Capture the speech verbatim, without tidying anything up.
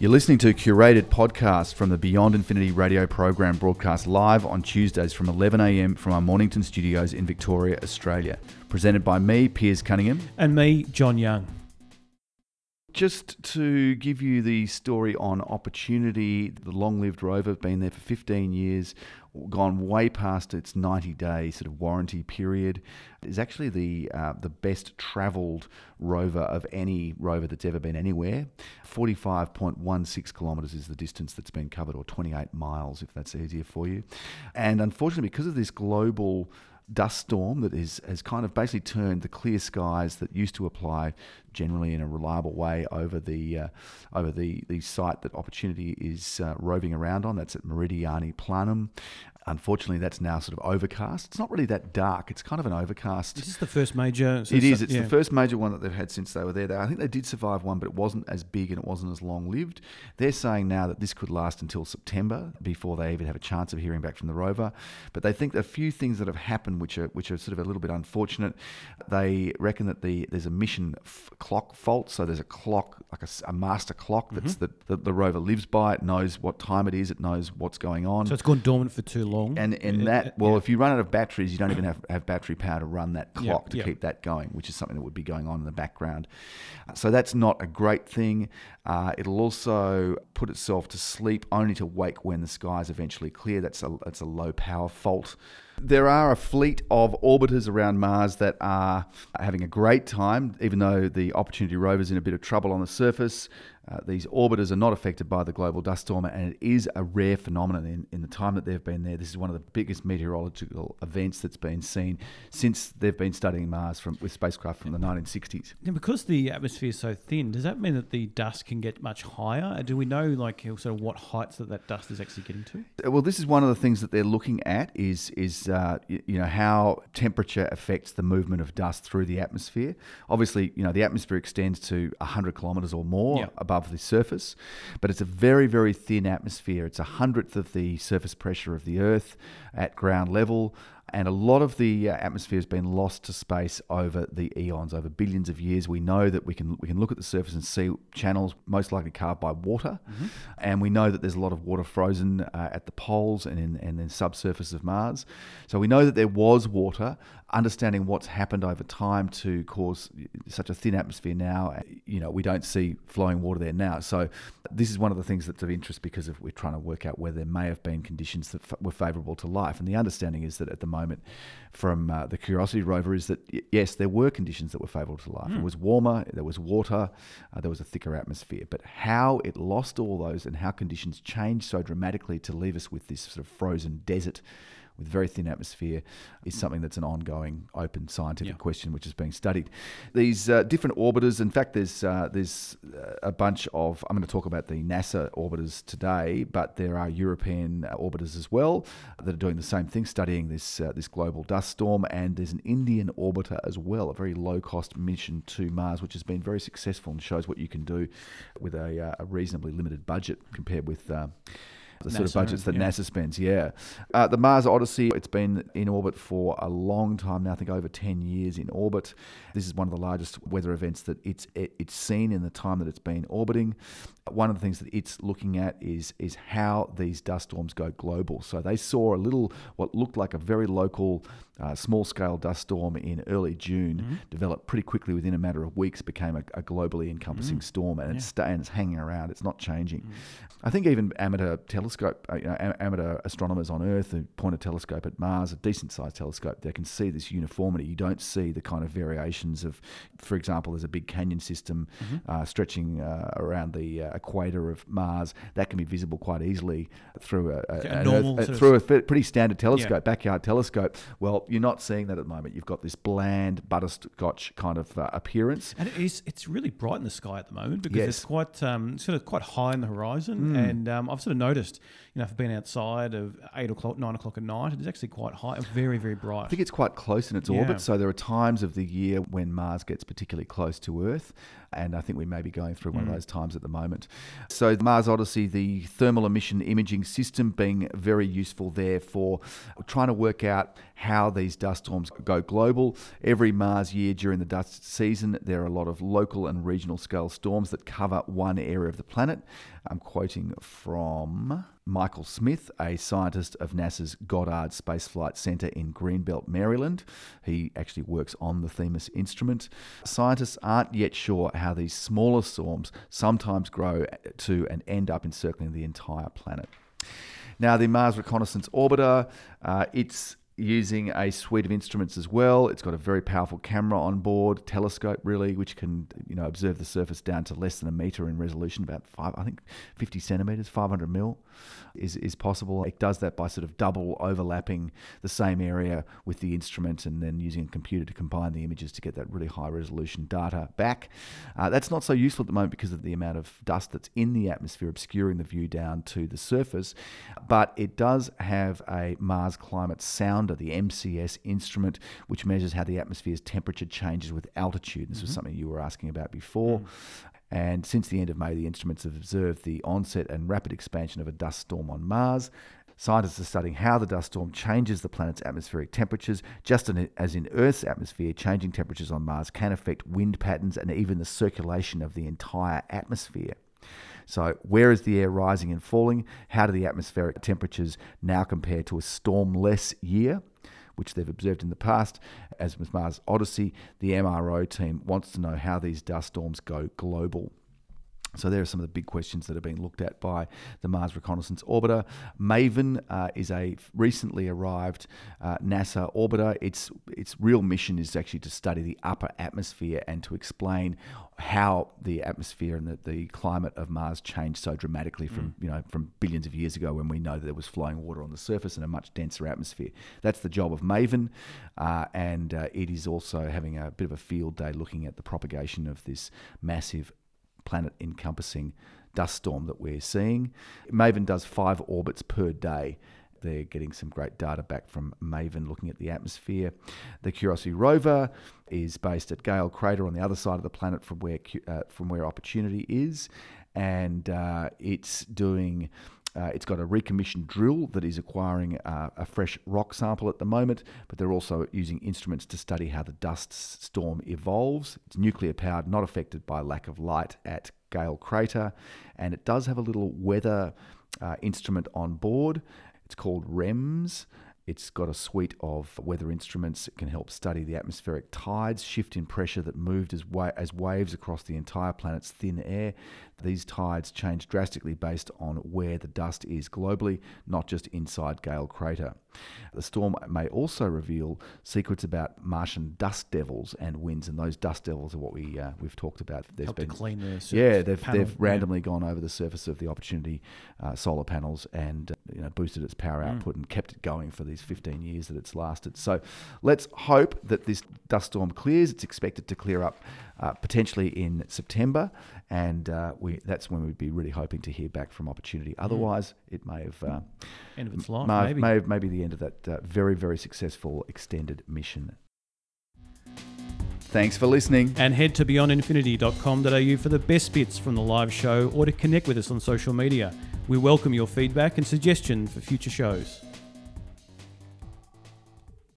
You're listening to a Curated Podcast from the Beyond Infinity radio program, broadcast live on Tuesdays from eleven a.m. from our Mornington studios in Victoria, Australia. Presented by me, Piers Cunningham. And me, John Young. Just to give you the story on Opportunity, the long-lived rover, been there for fifteen years, gone way past its ninety-day sort of warranty period. Is actually the uh, the best travelled rover of any rover that's ever been anywhere. forty-five point one six kilometres is the distance that's been covered, or twenty-eight miles if that's easier for you. And unfortunately, because of this global dust storm that is has kind of basically turned the clear skies that used to apply generally in a reliable way over the uh, over the, the site that Opportunity is uh, roving around on. That's at Meridiani Planum. Unfortunately, that's now sort of overcast. It's not really that dark. It's kind of an overcast. This is the first major. So it is. It's yeah. the first major one that they've had since they were there. I think they did survive one, but it wasn't as big and it wasn't as long-lived. They're saying now that this could last until September before they even have a chance of hearing back from the rover. But they think a few things that have happened, which are which are sort of a little bit unfortunate. They reckon that the there's a mission f- clock fault. So there's a clock, like a, a master clock that's mm-hmm. that, that the rover lives by. It knows what time it is. It knows what's going on. So it's gone dormant for too long. Long. And and that, well, yeah. if you run out of batteries, you don't even have, have battery power to run that clock yeah, to yeah. keep that going, which is something that would be going on in the background. So that's not a great thing. Uh, it'll also put itself to sleep only to wake when the skies eventually clear. That's a, that's a low power fault. There are a fleet of orbiters around Mars that are having a great time, even though the Opportunity rover's in a bit of trouble on the surface. Uh, these orbiters are not affected by the global dust storm, and it is a rare phenomenon in, in the time that they've been there. This is one of the biggest meteorological events that's been seen since they've been studying Mars from with spacecraft from the nineteen sixties. And because the atmosphere is so thin, does that mean that the dust can get much higher? Do we know like sort of what heights that that dust is actually getting to? Well, this is one of the things that they're looking at is is uh, you know how temperature affects the movement of dust through the atmosphere. Obviously, you know the atmosphere extends to one hundred kilometers or more yeah. above of the surface, but it's a very, very thin atmosphere. It's a hundredth of the surface pressure of the Earth at ground level, and a lot of the atmosphere has been lost to space over the eons, over billions of years. We know that we can we can look at the surface and see channels most likely carved by water, mm-hmm. and we know that there's a lot of water frozen uh, at the poles and in and the subsurface of Mars. So we know that there was water. Understanding what's happened over time to cause such a thin atmosphere now, you know, we don't see flowing water there now. So this is one of the things that's of interest because of we're trying to work out where there may have been conditions that f- were favourable to life. And the understanding is that at the moment from uh, the Curiosity rover is that, y- yes, there were conditions that were favourable to life. Mm. It was warmer, there was water, uh, there was a thicker atmosphere. But how it lost all those and how conditions changed so dramatically to leave us with this sort of frozen desert with very thin atmosphere is something that's an ongoing open scientific yeah. question which is being studied. These uh, different orbiters, in fact, there's uh, there's a bunch of, I'm going to talk about the NASA orbiters today, but there are European orbiters as well that are doing the same thing, studying this, uh, this global dust storm, and there's an Indian orbiter as well, a very low-cost mission to Mars, which has been very successful and shows what you can do with a, uh, a reasonably limited budget compared with Uh, The NASA, sort of budgets that yeah. NASA spends, yeah. Uh, the Mars Odyssey, it's been in orbit for a long time now, I think over ten years in orbit. This is one of the largest weather events that it's it, it's seen in the time that it's been orbiting. One of the things that it's looking at is is how these dust storms go global. So they saw a little, what looked like a very local, uh, small-scale dust storm in early June, mm-hmm. developed pretty quickly within a matter of weeks, became a, a globally encompassing mm-hmm. storm, and yeah. it's and it's hanging around. It's not changing. Mm-hmm. I think even amateur telescopes, Telescope, you know, amateur astronomers on Earth who point a telescope at Mars, a decent-sized telescope, they can see this uniformity. You don't see the kind of variations of, for example, there's a big canyon system mm-hmm. uh, stretching uh, around the uh, equator of Mars. That can be visible quite easily through a, a, a, normal Earth, a through a pretty standard telescope, yeah. backyard telescope. Well, you're not seeing that at the moment. You've got this bland butterscotch kind of uh, appearance, and it is, it's really bright in the sky at the moment because yes. it's quite um, sort of quite high in the horizon, mm. and um, I've sort of noticed. You know, if I've been outside of eight o'clock, nine o'clock at night, it's actually quite high, very, very bright. I think it's quite close in its yeah. orbit. So there are times of the year when Mars gets particularly close to Earth. And I think we may be going through mm. one of those times at the moment. So the Mars Odyssey, the thermal emission imaging system being very useful there for trying to work out how these dust storms go global. Every Mars year during the dust season, there are a lot of local and regional scale storms that cover one area of the planet. I'm quoting from Michael Smith, a scientist of NASA's Goddard Space Flight Center in Greenbelt, Maryland. He actually works on the Themis instrument. Scientists aren't yet sure how these smaller storms sometimes grow to and end up encircling the entire planet. Now, the Mars Reconnaissance Orbiter, uh, it's using a suite of instruments as well. It's got a very powerful camera on board, telescope really, which can, you know, observe the surface down to less than a meter in resolution, about five, I think fifty centimeters, five hundred mil is, is possible. It does that by sort of double overlapping the same area with the instrument and then using a computer to combine the images to get that really high resolution data back. Uh, that's not so useful at the moment because of the amount of dust that's in the atmosphere obscuring the view down to the surface, but it does have a Mars climate sound, the M C S instrument, which measures how the atmosphere's temperature changes with altitude. This mm-hmm. was something you were asking about before. Mm. And since the end of May, the instruments have observed the onset and rapid expansion of a dust storm on Mars. Scientists are studying how the dust storm changes the planet's atmospheric temperatures. Just as in Earth's atmosphere, changing temperatures on Mars can affect wind patterns and even the circulation of the entire atmosphere. So where is the air rising and falling? How do the atmospheric temperatures now compare to a stormless year, which they've observed in the past? As with Mars Odyssey, the M R O team wants to know how these dust storms go global. So there are some of the big questions that are being looked at by the Mars Reconnaissance Orbiter. MAVEN uh, is a recently arrived uh, NASA orbiter. Its its real mission is actually to study the upper atmosphere and to explain how the atmosphere and the, the climate of Mars changed so dramatically from mm. you know from billions of years ago, when we know that there was flowing water on the surface and a much denser atmosphere. That's the job of MAVEN, uh, and uh, it is also having a bit of a field day looking at the propagation of this massive planet encompassing dust storm that we're seeing. MAVEN does five orbits per day. They're getting some great data back from MAVEN looking at the atmosphere. The Curiosity rover is based at Gale Crater on the other side of the planet from where uh, from where Opportunity is, and uh, it's doing Uh, it's got a recommissioned drill that is acquiring uh, a fresh rock sample at the moment, but they're also using instruments to study how the dust storm evolves. It's nuclear powered, not affected by lack of light at Gale Crater, and it does have a little weather uh, instrument on board. It's called REMS. It's got a suite of weather instruments that can help study the atmospheric tides, shift in pressure that moved as, wa- as waves across the entire planet's thin air. These tides change drastically based on where the dust is globally, not just inside Gale Crater. The storm may also reveal secrets about Martian dust devils and winds, and those dust devils are what we uh, we've talked about. There's helped been to clean the surface yeah, they've panel. they've randomly yeah. gone over the surface of the Opportunity uh, solar panels and uh, you know boosted its power output mm. and kept it going for these fifteen years that it's lasted. So let's hope that this dust storm clears. It's expected to clear up uh, potentially in September, and uh, we that's when we'd be really hoping to hear back from Opportunity. Otherwise, mm. it may have uh, end of its life, may, maybe may, maybe the end of that uh, very, very successful extended mission. Thanks for listening. And head to beyond infinity dot com dot a u for the best bits from the live show or to connect with us on social media. We welcome your feedback and suggestion for future shows.